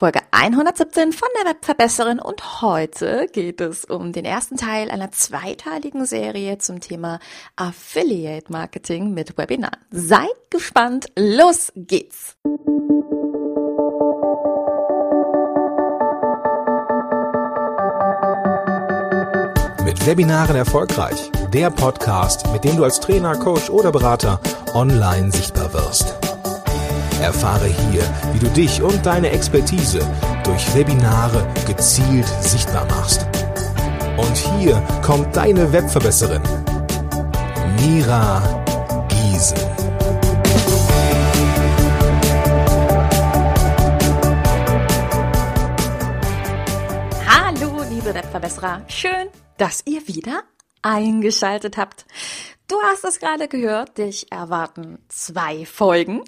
Folge 117 von der Webverbesserin und heute geht es um den ersten Teil einer zweiteiligen Serie zum Thema Affiliate Marketing mit Webinaren. Seid gespannt, los geht's! Mit Webinaren erfolgreich, der Podcast, mit dem du als Trainer, Coach oder Berater online sichtbar wirst. Erfahre hier, wie du dich und deine Expertise durch Webinare gezielt sichtbar machst. Und hier kommt deine Webverbesserin, Mira Giesen. Hallo liebe Webverbesserer, schön, dass ihr wieder eingeschaltet habt. Du hast es gerade gehört, dich erwarten 2 Folgen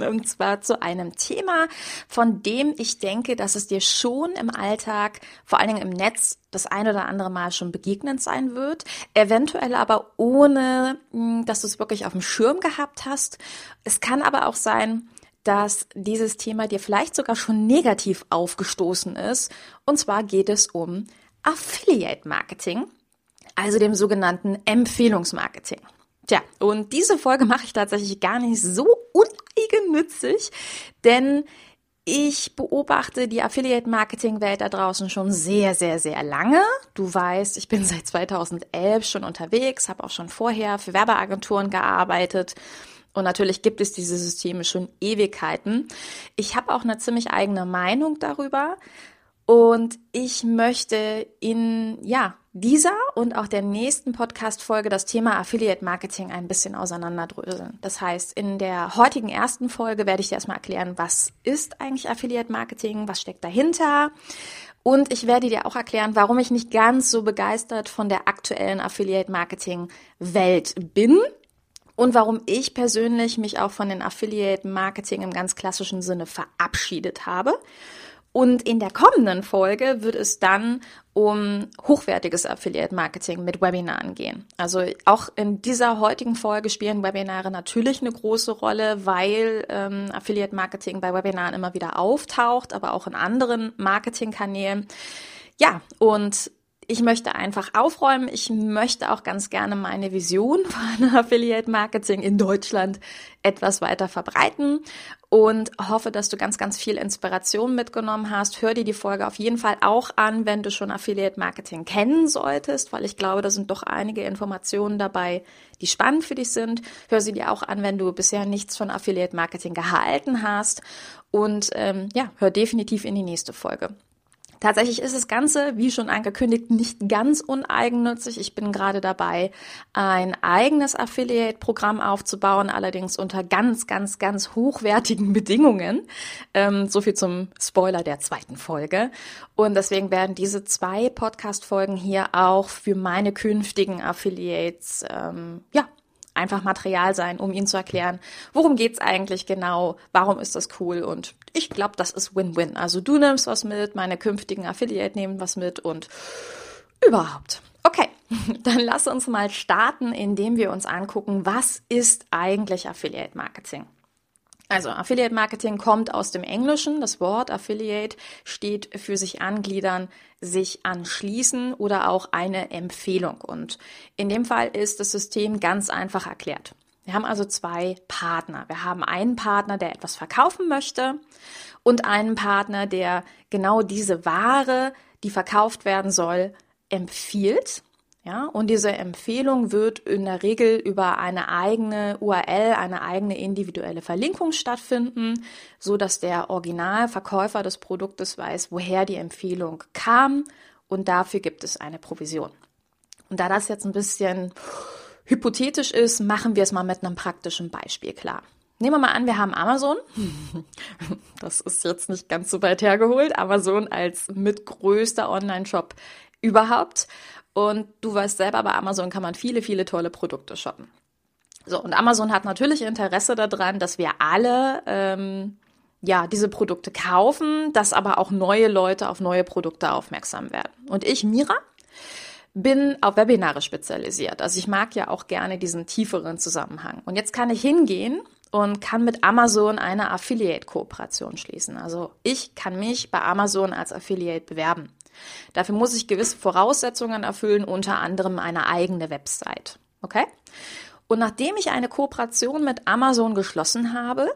und zwar zu einem Thema, von dem ich denke, dass es dir schon im Alltag, vor allen Dingen im Netz, das ein oder andere Mal schon begegnend sein wird, eventuell aber ohne, dass du es wirklich auf dem Schirm gehabt hast. Es kann aber auch sein, dass dieses Thema dir vielleicht sogar schon negativ aufgestoßen ist und zwar geht es um Affiliate Marketing. Also dem sogenannten Empfehlungsmarketing. Tja, und diese Folge mache ich tatsächlich gar nicht so uneigennützig, denn ich beobachte die Affiliate-Marketing-Welt da draußen schon sehr, sehr, sehr lange. Du weißt, ich bin seit 2011 schon unterwegs, habe auch schon vorher für Werbeagenturen gearbeitet. Und natürlich gibt es diese Systeme schon Ewigkeiten. Ich habe auch eine ziemlich eigene Meinung darüber. Und ich möchte in dieser und auch der nächsten Podcast-Folge das Thema Affiliate Marketing ein bisschen auseinanderdröseln. Das heißt, in der heutigen ersten Folge werde ich dir erstmal erklären, was ist eigentlich Affiliate Marketing, was steckt dahinter. Und ich werde dir auch erklären, warum ich nicht ganz so begeistert von der aktuellen Affiliate Marketing Welt bin. Und warum ich persönlich mich auch von den Affiliate Marketing im ganz klassischen Sinne verabschiedet habe. Und in der kommenden Folge wird es dann um hochwertiges Affiliate-Marketing mit Webinaren gehen. Also auch in dieser heutigen Folge spielen Webinare natürlich eine große Rolle, weil Affiliate-Marketing bei Webinaren immer wieder auftaucht, aber auch in anderen Marketingkanälen. Ja, und ich möchte einfach aufräumen. Ich möchte auch ganz gerne meine Vision von Affiliate-Marketing in Deutschland etwas weiter verbreiten. Und hoffe, dass du ganz, ganz viel Inspiration mitgenommen hast. Hör dir die Folge auf jeden Fall auch an, wenn du schon Affiliate Marketing kennen solltest, weil ich glaube, da sind doch einige Informationen dabei, die spannend für dich sind. Hör sie dir auch an, wenn du bisher nichts von Affiliate Marketing gehalten hast. Und hör definitiv in die nächste Folge. Tatsächlich ist das Ganze, wie schon angekündigt, nicht ganz uneigennützig. Ich bin gerade dabei, ein eigenes Affiliate-Programm aufzubauen, allerdings unter ganz, ganz, ganz hochwertigen Bedingungen. So viel zum Spoiler der zweiten Folge. Und deswegen werden diese 2 Podcast-Folgen hier auch für meine künftigen Affiliates, einfach Material sein, um ihnen zu erklären, worum geht's eigentlich genau, warum ist das cool und ich glaube, das ist Win-Win. Also du nimmst was mit, meine künftigen Affiliate nehmen was mit und überhaupt. Okay, dann lass uns mal starten, indem wir uns angucken, was ist eigentlich Affiliate Marketing? Also Affiliate Marketing kommt aus dem Englischen. Das Wort Affiliate steht für sich angliedern, sich anschließen oder auch eine Empfehlung. Und in dem Fall ist das System ganz einfach erklärt. Wir haben also 2 Partner. Wir haben einen Partner, der etwas verkaufen möchte und einen Partner, der genau diese Ware, die verkauft werden soll, empfiehlt. Ja, und diese Empfehlung wird in der Regel über eine eigene URL, eine eigene individuelle Verlinkung stattfinden, so dass der Originalverkäufer des Produktes weiß, woher die Empfehlung kam und dafür gibt es eine Provision. Und da das jetzt ein bisschen hypothetisch ist, machen wir es mal mit einem praktischen Beispiel klar. Nehmen wir mal an, wir haben Amazon. Das ist jetzt nicht ganz so weit hergeholt. Amazon als mitgrößter Online-Shop überhaupt. Und du weißt selber, bei Amazon kann man viele, viele tolle Produkte shoppen. So, und Amazon hat natürlich Interesse daran, dass wir alle diese Produkte kaufen, dass aber auch neue Leute auf neue Produkte aufmerksam werden. Und ich, Mira, bin auf Webinare spezialisiert. Also ich mag ja auch gerne diesen tieferen Zusammenhang. Und jetzt kann ich hingehen und kann mit Amazon eine Affiliate-Kooperation schließen. Also ich kann mich bei Amazon als Affiliate bewerben. Dafür muss ich gewisse Voraussetzungen erfüllen, unter anderem eine eigene Website. Okay? Und nachdem ich eine Kooperation mit Amazon geschlossen habe,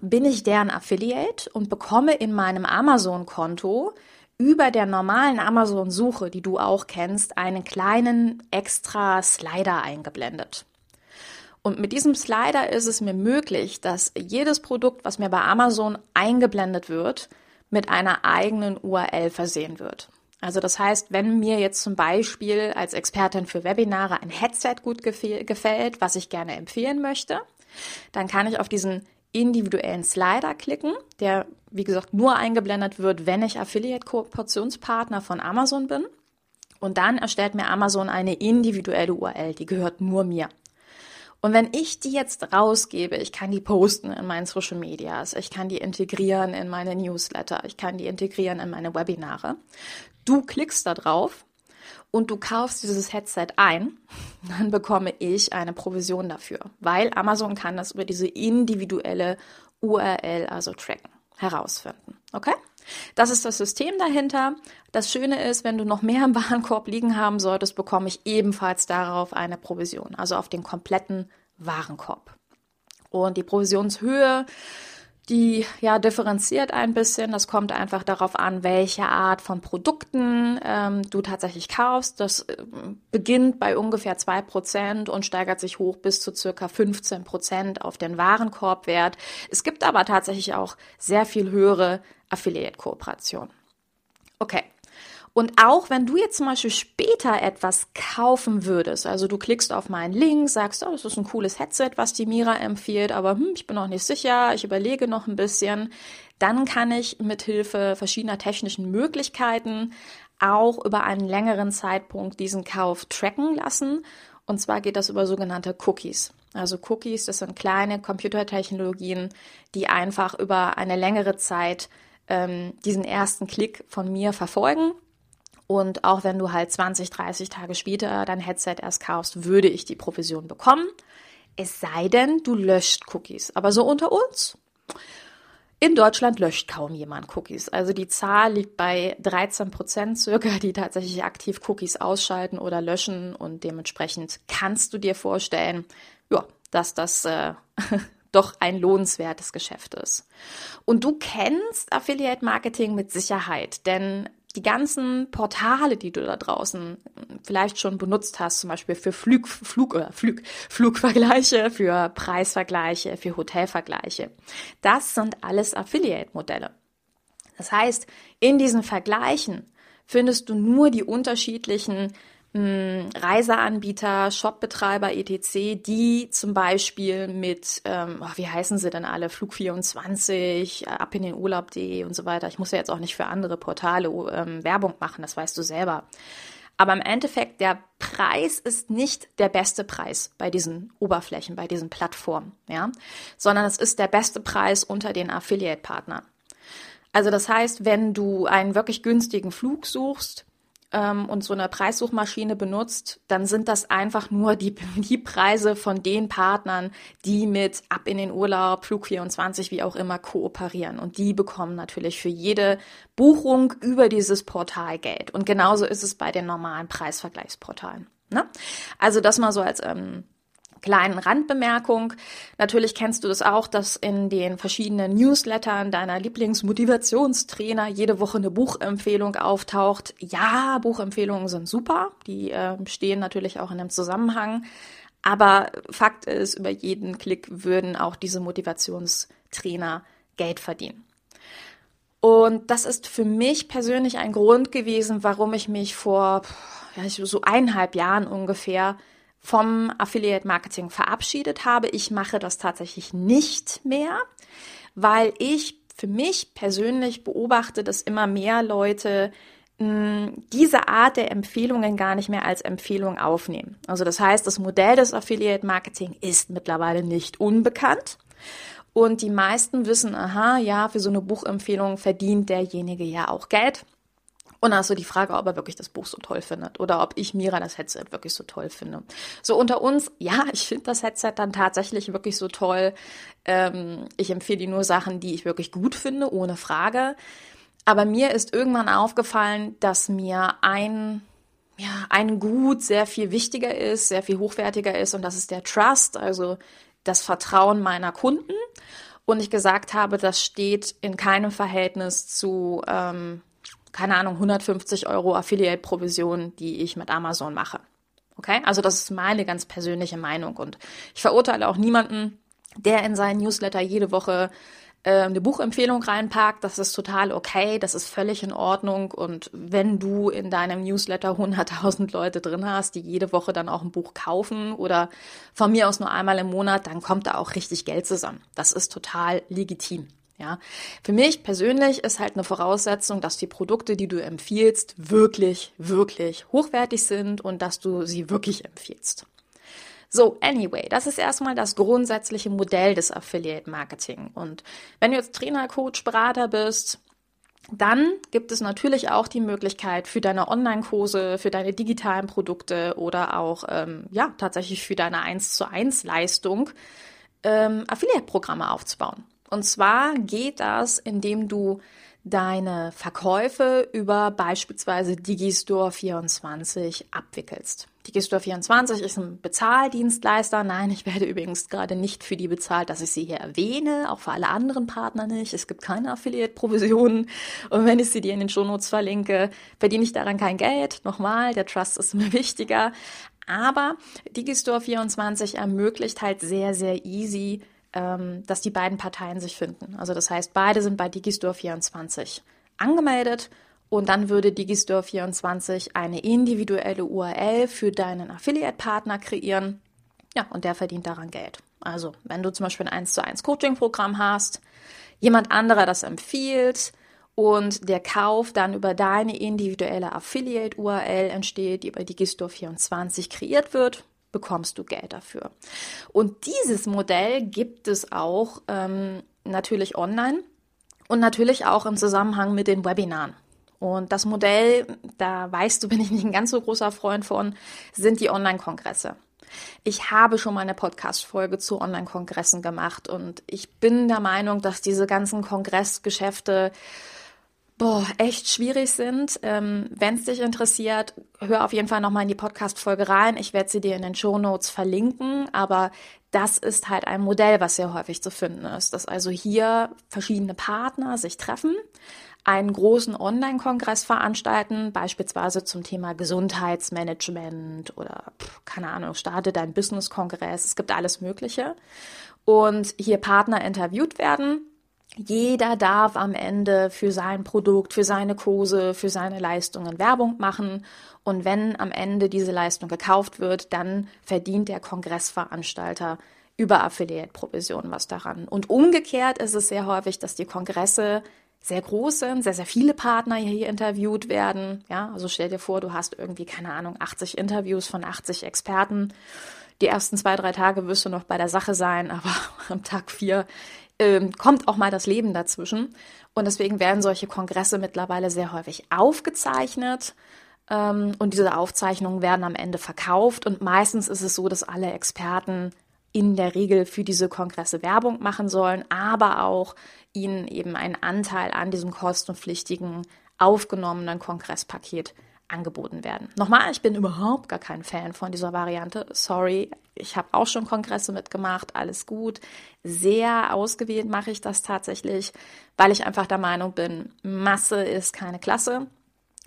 bin ich deren Affiliate und bekomme in meinem Amazon-Konto über der normalen Amazon-Suche, die du auch kennst, einen kleinen extra Slider eingeblendet. Und mit diesem Slider ist es mir möglich, dass jedes Produkt, was mir bei Amazon eingeblendet wird, mit einer eigenen URL versehen wird. Also das heißt, wenn mir jetzt zum Beispiel als Expertin für Webinare ein Headset gut gefällt, was ich gerne empfehlen möchte, dann kann ich auf diesen individuellen Slider klicken, der, wie gesagt, nur eingeblendet wird, wenn ich Affiliate-Kooperationspartner von Amazon bin. Und dann erstellt mir Amazon eine individuelle URL, die gehört nur mir. Und wenn ich die jetzt rausgebe, ich kann die posten in meinen Social Medias, ich kann die integrieren in meine Newsletter, ich kann die integrieren in meine Webinare. Du klickst da drauf und du kaufst dieses Headset ein, dann bekomme ich eine Provision dafür, weil Amazon kann das über diese individuelle URL, also tracken, herausfinden. Okay? Das ist das System dahinter. Das Schöne ist, wenn du noch mehr im Warenkorb liegen haben solltest, bekomme ich ebenfalls darauf eine Provision, also auf den kompletten Warenkorb. Und die Provisionshöhe, die ja differenziert ein bisschen. Das kommt einfach darauf an, welche Art von Produkten du tatsächlich kaufst. Das beginnt bei ungefähr 2% und steigert sich hoch bis zu ca. 15% auf den Warenkorbwert. Es gibt aber tatsächlich auch sehr viel höhere Affiliate-Kooperationen. Okay. Und auch wenn du jetzt zum Beispiel später etwas kaufen würdest, also du klickst auf meinen Link, sagst, oh, das ist ein cooles Headset, was die Mira empfiehlt, aber ich bin noch nicht sicher, ich überlege noch ein bisschen, dann kann ich mithilfe verschiedener technischen Möglichkeiten auch über einen längeren Zeitpunkt diesen Kauf tracken lassen. Und zwar geht das über sogenannte Cookies. Also Cookies, das sind kleine Computertechnologien, die einfach über eine längere Zeit diesen ersten Klick von mir verfolgen. Und auch wenn du halt 20, 30 Tage später dein Headset erst kaufst, würde ich die Provision bekommen. Es sei denn, du löscht Cookies. Aber so unter uns. In Deutschland löscht kaum jemand Cookies. Also die Zahl liegt bei 13% circa, die tatsächlich aktiv Cookies ausschalten oder löschen. Und dementsprechend kannst du dir vorstellen, ja, dass das doch ein lohnenswertes Geschäft ist. Und du kennst Affiliate-Marketing mit Sicherheit, denn die ganzen Portale, die du da draußen vielleicht schon benutzt hast, zum Beispiel für Flugvergleiche, für Preisvergleiche, für Hotelvergleiche, das sind alles Affiliate-Modelle. Das heißt, in diesen Vergleichen findest du nur die unterschiedlichen Reiseanbieter, Shopbetreiber etc., die zum Beispiel mit, wie heißen sie denn alle, Flug24, ab in den Urlaub.de und so weiter. Ich muss ja jetzt auch nicht für andere Portale Werbung machen, das weißt du selber. Aber im Endeffekt, der Preis ist nicht der beste Preis bei diesen Oberflächen, bei diesen Plattformen, ja, sondern es ist der beste Preis unter den Affiliate-Partnern. Also das heißt, wenn du einen wirklich günstigen Flug suchst, und so eine Preissuchmaschine benutzt, dann sind das einfach nur die Preise von den Partnern, die mit ab in den Urlaub, Flug24, wie auch immer, kooperieren. Und die bekommen natürlich für jede Buchung über dieses Portal Geld. Und genauso ist es bei den normalen Preisvergleichsportalen. Ne? Also das mal so als kleinen Randbemerkung. Natürlich kennst du das auch, dass in den verschiedenen Newslettern deiner Lieblingsmotivationstrainer jede Woche eine Buchempfehlung auftaucht. Ja, Buchempfehlungen sind super, die stehen natürlich auch in einem Zusammenhang. Aber Fakt ist, über jeden Klick würden auch diese Motivationstrainer Geld verdienen. Und das ist für mich persönlich ein Grund gewesen, warum ich mich vor so 1,5 Jahren ungefähr vom Affiliate-Marketing verabschiedet habe. Ich mache das tatsächlich nicht mehr, weil ich für mich persönlich beobachte, dass immer mehr Leute diese Art der Empfehlungen gar nicht mehr als Empfehlung aufnehmen. Also das heißt, das Modell des Affiliate-Marketing ist mittlerweile nicht unbekannt und die meisten wissen, aha, ja, für so eine Buchempfehlung verdient derjenige ja auch Geld. Und da hast du die Frage, ob er wirklich das Buch so toll findet oder ob ich Mira das Headset wirklich so toll finde. So unter uns, ja, ich finde das Headset dann tatsächlich wirklich so toll. Ich empfehle dir nur Sachen, die ich wirklich gut finde, ohne Frage. Aber mir ist irgendwann aufgefallen, dass mir ein Gut sehr viel wichtiger ist, sehr viel hochwertiger ist, und das ist der Trust, also das Vertrauen meiner Kunden. Und ich gesagt habe, das steht in keinem Verhältnis zu, 150 € Affiliate-Provision, die ich mit Amazon mache. Okay? Also das ist meine ganz persönliche Meinung, und ich verurteile auch niemanden, der in seinen Newsletter jede Woche eine Buchempfehlung reinpackt. Das ist total okay, das ist völlig in Ordnung, und wenn du in deinem Newsletter 100.000 Leute drin hast, die jede Woche dann auch ein Buch kaufen oder von mir aus nur einmal im Monat, dann kommt da auch richtig Geld zusammen. Das ist total legitim. Ja. Für mich persönlich ist halt eine Voraussetzung, dass die Produkte, die du empfiehlst, wirklich, wirklich hochwertig sind und dass du sie wirklich empfiehlst. So, anyway, das ist erstmal das grundsätzliche Modell des Affiliate-Marketing. Und wenn du jetzt Trainer, Coach, Berater bist, dann gibt es natürlich auch die Möglichkeit, für deine Online-Kurse, für deine digitalen Produkte oder auch tatsächlich für deine 1:1-Leistung Affiliate-Programme aufzubauen. Und zwar geht das, indem du deine Verkäufe über beispielsweise Digistore24 abwickelst. Digistore24 ist ein Bezahldienstleister. Nein, ich werde übrigens gerade nicht für die bezahlt, dass ich sie hier erwähne, auch für alle anderen Partner nicht. Es gibt keine Affiliate-Provisionen, und wenn ich sie dir in den Shownotes verlinke, verdiene ich daran kein Geld. Nochmal, der Trust ist mir wichtiger. Aber Digistore24 ermöglicht halt sehr, sehr easy, dass die beiden Parteien sich finden. Also das heißt, beide sind bei Digistore24 angemeldet, und dann würde Digistore24 eine individuelle URL für deinen Affiliate-Partner kreieren. Ja, und der verdient daran Geld. Also wenn du zum Beispiel ein 1:1 Coaching-Programm hast, jemand anderer das empfiehlt und der Kauf dann über deine individuelle Affiliate-URL entsteht, die bei Digistore24 kreiert wird, bekommst du Geld dafür. Und dieses Modell gibt es auch natürlich online und natürlich auch im Zusammenhang mit den Webinaren. Und das Modell, da weißt du, bin ich nicht ein ganz so großer Freund von, sind die Online-Kongresse. Ich habe schon mal eine Podcast-Folge zu Online-Kongressen gemacht, und ich bin der Meinung, dass diese ganzen Kongressgeschäfte echt schwierig sind. Wenn es dich interessiert, hör auf jeden Fall nochmal in die Podcast-Folge rein. Ich werde sie dir in den Shownotes verlinken, aber das ist halt ein Modell, was sehr häufig zu finden ist, dass also hier verschiedene Partner sich treffen, einen großen Online-Kongress veranstalten, beispielsweise zum Thema Gesundheitsmanagement oder, starte dein Business-Kongress. Es gibt alles Mögliche, und hier Partner interviewt werden. Jeder darf am Ende für sein Produkt, für seine Kurse, für seine Leistungen Werbung machen. Und wenn am Ende diese Leistung gekauft wird, dann verdient der Kongressveranstalter über Affiliate-Provision was daran. Und umgekehrt ist es sehr häufig, dass die Kongresse sehr groß sind, sehr, sehr viele Partner hier interviewt werden. Ja, also stell dir vor, du hast irgendwie, 80 Interviews von 80 Experten. Die ersten 2-3 Tage wirst du noch bei der Sache sein, aber am Tag 4 kommt auch mal das Leben dazwischen. Und deswegen werden solche Kongresse mittlerweile sehr häufig aufgezeichnet. Und diese Aufzeichnungen werden am Ende verkauft. Und meistens ist es so, dass alle Experten in der Regel für diese Kongresse Werbung machen sollen, aber auch ihnen eben einen Anteil an diesem kostenpflichtigen, aufgenommenen Kongresspaket angeboten werden. Nochmal, ich bin überhaupt gar kein Fan von dieser Variante. Sorry, ich habe auch schon Kongresse mitgemacht, alles gut. Sehr ausgewählt mache ich das tatsächlich, weil ich einfach der Meinung bin, Masse ist keine Klasse.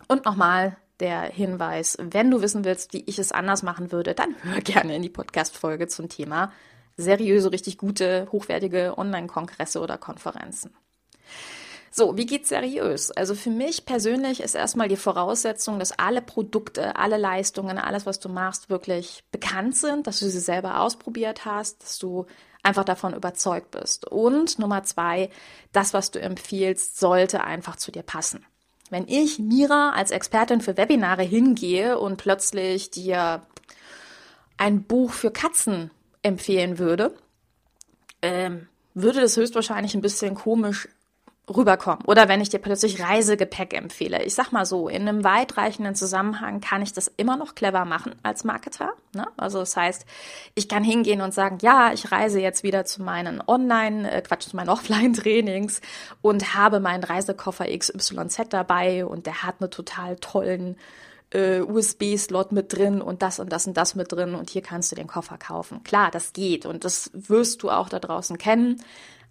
Und nochmal der Hinweis, wenn du wissen willst, wie ich es anders machen würde, dann hör gerne in die Podcast-Folge zum Thema seriöse, richtig gute, hochwertige Online-Kongresse oder Konferenzen. So, wie geht's seriös? Also für mich persönlich ist erstmal die Voraussetzung, dass alle Produkte, alle Leistungen, alles, was du machst, wirklich bekannt sind, dass du sie selber ausprobiert hast, dass du einfach davon überzeugt bist. Und Nummer 2, das, was du empfiehlst, sollte einfach zu dir passen. Wenn ich, Mira, als Expertin für Webinare hingehe und plötzlich dir ein Buch für Katzen empfehlen würde, würde das höchstwahrscheinlich ein bisschen komisch rüberkommen. Oder wenn ich dir plötzlich Reisegepäck empfehle. Ich sag mal so, in einem weitreichenden Zusammenhang kann ich das immer noch clever machen als Marketer, ne? Also das heißt, ich kann hingehen und sagen, ja, ich reise jetzt wieder zu meinen Offline-Trainings und habe meinen Reisekoffer XYZ dabei und der hat einen total tollen USB-Slot mit drin und das und das und das mit drin und hier kannst du den Koffer kaufen. Klar, das geht und das wirst du auch da draußen kennen.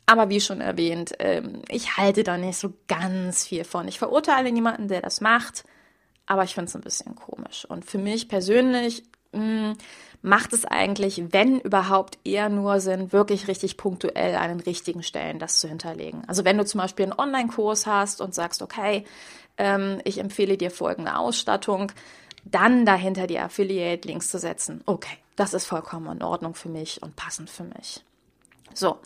Aber wie schon erwähnt, ich halte da nicht so ganz viel von. Ich verurteile niemanden, der das macht, aber ich finde es ein bisschen komisch. Und für mich persönlich macht es eigentlich, wenn überhaupt, eher nur Sinn, wirklich richtig punktuell an den richtigen Stellen das zu hinterlegen. Also wenn du zum Beispiel einen Online-Kurs hast und sagst, okay, ich empfehle dir folgende Ausstattung, dann dahinter die Affiliate-Links zu setzen. Okay, das ist vollkommen in Ordnung für mich und passend für mich. So.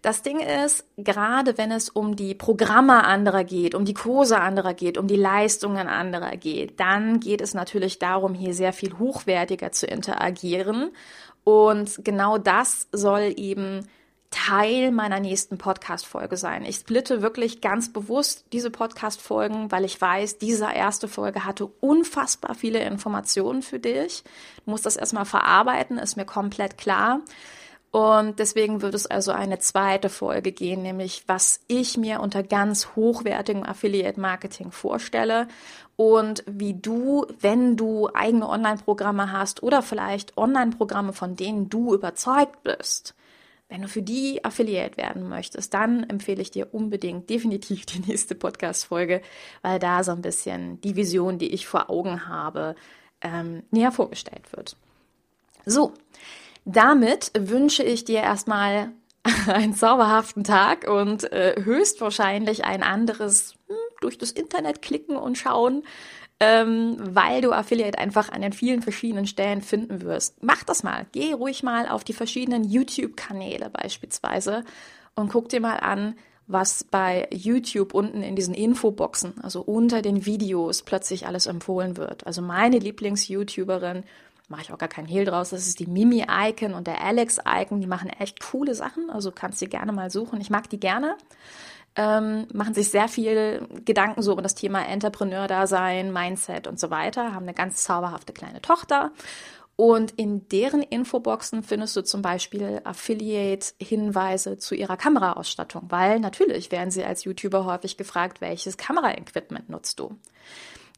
Das Ding ist, gerade wenn es um die Programme anderer geht, um die Kurse anderer geht, um die Leistungen anderer geht, dann geht es natürlich darum, hier sehr viel hochwertiger zu interagieren. Und genau das soll eben Teil meiner nächsten Podcast-Folge sein. Ich splitte wirklich ganz bewusst diese Podcast-Folgen, weil ich weiß, diese erste Folge hatte unfassbar viele Informationen für dich. Du musst das erstmal verarbeiten, ist mir komplett klar. Und deswegen wird es also eine zweite Folge gehen, nämlich was ich mir unter ganz hochwertigem Affiliate-Marketing vorstelle und wie du, wenn du eigene Online-Programme hast oder vielleicht Online-Programme, von denen du überzeugt bist, wenn du für die Affiliate werden möchtest, dann empfehle ich dir unbedingt definitiv die nächste Podcast-Folge, weil da so ein bisschen die Vision, die ich vor Augen habe, näher vorgestellt wird. So. Damit wünsche ich dir erstmal einen zauberhaften Tag und höchstwahrscheinlich ein anderes durch das Internet klicken und schauen, weil du Affiliate einfach an den vielen verschiedenen Stellen finden wirst. Mach das mal, geh ruhig mal auf die verschiedenen YouTube-Kanäle beispielsweise und guck dir mal an, was bei YouTube unten in diesen Infoboxen, also unter den Videos, plötzlich alles empfohlen wird. Also meine Lieblings-YouTuberin, mache ich auch gar keinen Hehl draus, das ist die Mimi-Icon und der Alex-Icon, die machen echt coole Sachen, also kannst du gerne mal suchen, ich mag die gerne, machen sich sehr viel Gedanken so um das Thema Entrepreneur-Dasein, Mindset und so weiter, haben eine ganz zauberhafte kleine Tochter und in deren Infoboxen findest du zum Beispiel Affiliate-Hinweise zu ihrer Kameraausstattung, weil natürlich werden sie als YouTuber häufig gefragt, welches Kameraequipment nutzt du?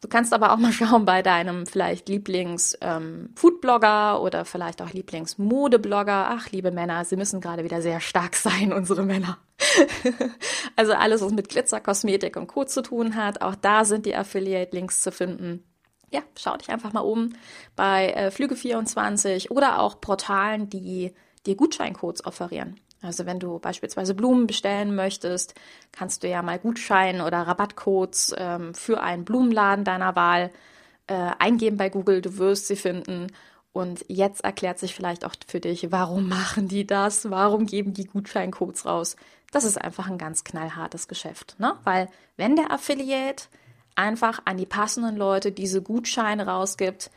Du kannst aber auch mal schauen bei deinem vielleicht Lieblings-Foodblogger oder vielleicht auch Lieblings-Modeblogger. Ach, liebe Männer, sie müssen gerade wieder sehr stark sein, unsere Männer. Also alles, was mit Glitzer, Kosmetik und Co. zu tun hat, auch da sind die Affiliate-Links zu finden. Ja, schau dich einfach mal um bei Flüge24 oder auch Portalen, die dir Gutscheincodes offerieren. Also wenn du beispielsweise Blumen bestellen möchtest, kannst du ja mal Gutscheine oder Rabattcodes für einen Blumenladen deiner Wahl eingeben bei Google. Du wirst sie finden und jetzt erklärt sich vielleicht auch für dich, warum machen die das, warum geben die Gutscheincodes raus. Das ist einfach ein ganz knallhartes Geschäft, ne? Weil wenn der Affiliate einfach an die passenden Leute diese Gutscheine rausgibt,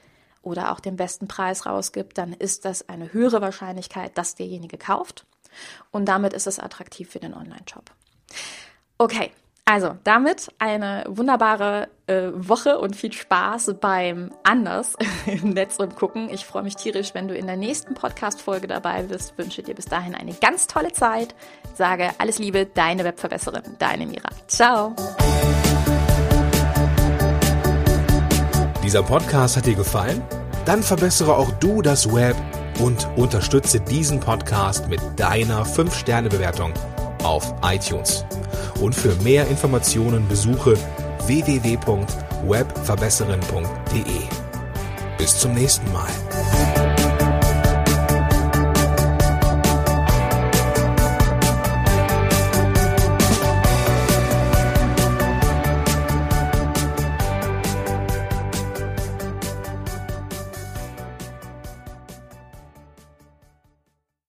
oder auch den besten Preis rausgibt, dann ist das eine höhere Wahrscheinlichkeit, dass derjenige kauft. Und damit ist es attraktiv für den Online-Shop. Okay, also damit eine wunderbare Woche und viel Spaß beim anders im Netz rumgucken. Ich freue mich tierisch, wenn du in der nächsten Podcast-Folge dabei bist. Wünsche dir bis dahin eine ganz tolle Zeit. Sage alles Liebe, deine Webverbesserin, deine Mira. Ciao. Dieser Podcast hat dir gefallen? Dann verbessere auch du das Web und unterstütze diesen Podcast mit deiner 5-Sterne-Bewertung auf iTunes. Und für mehr Informationen besuche www.webverbesserin.de. Bis zum nächsten Mal.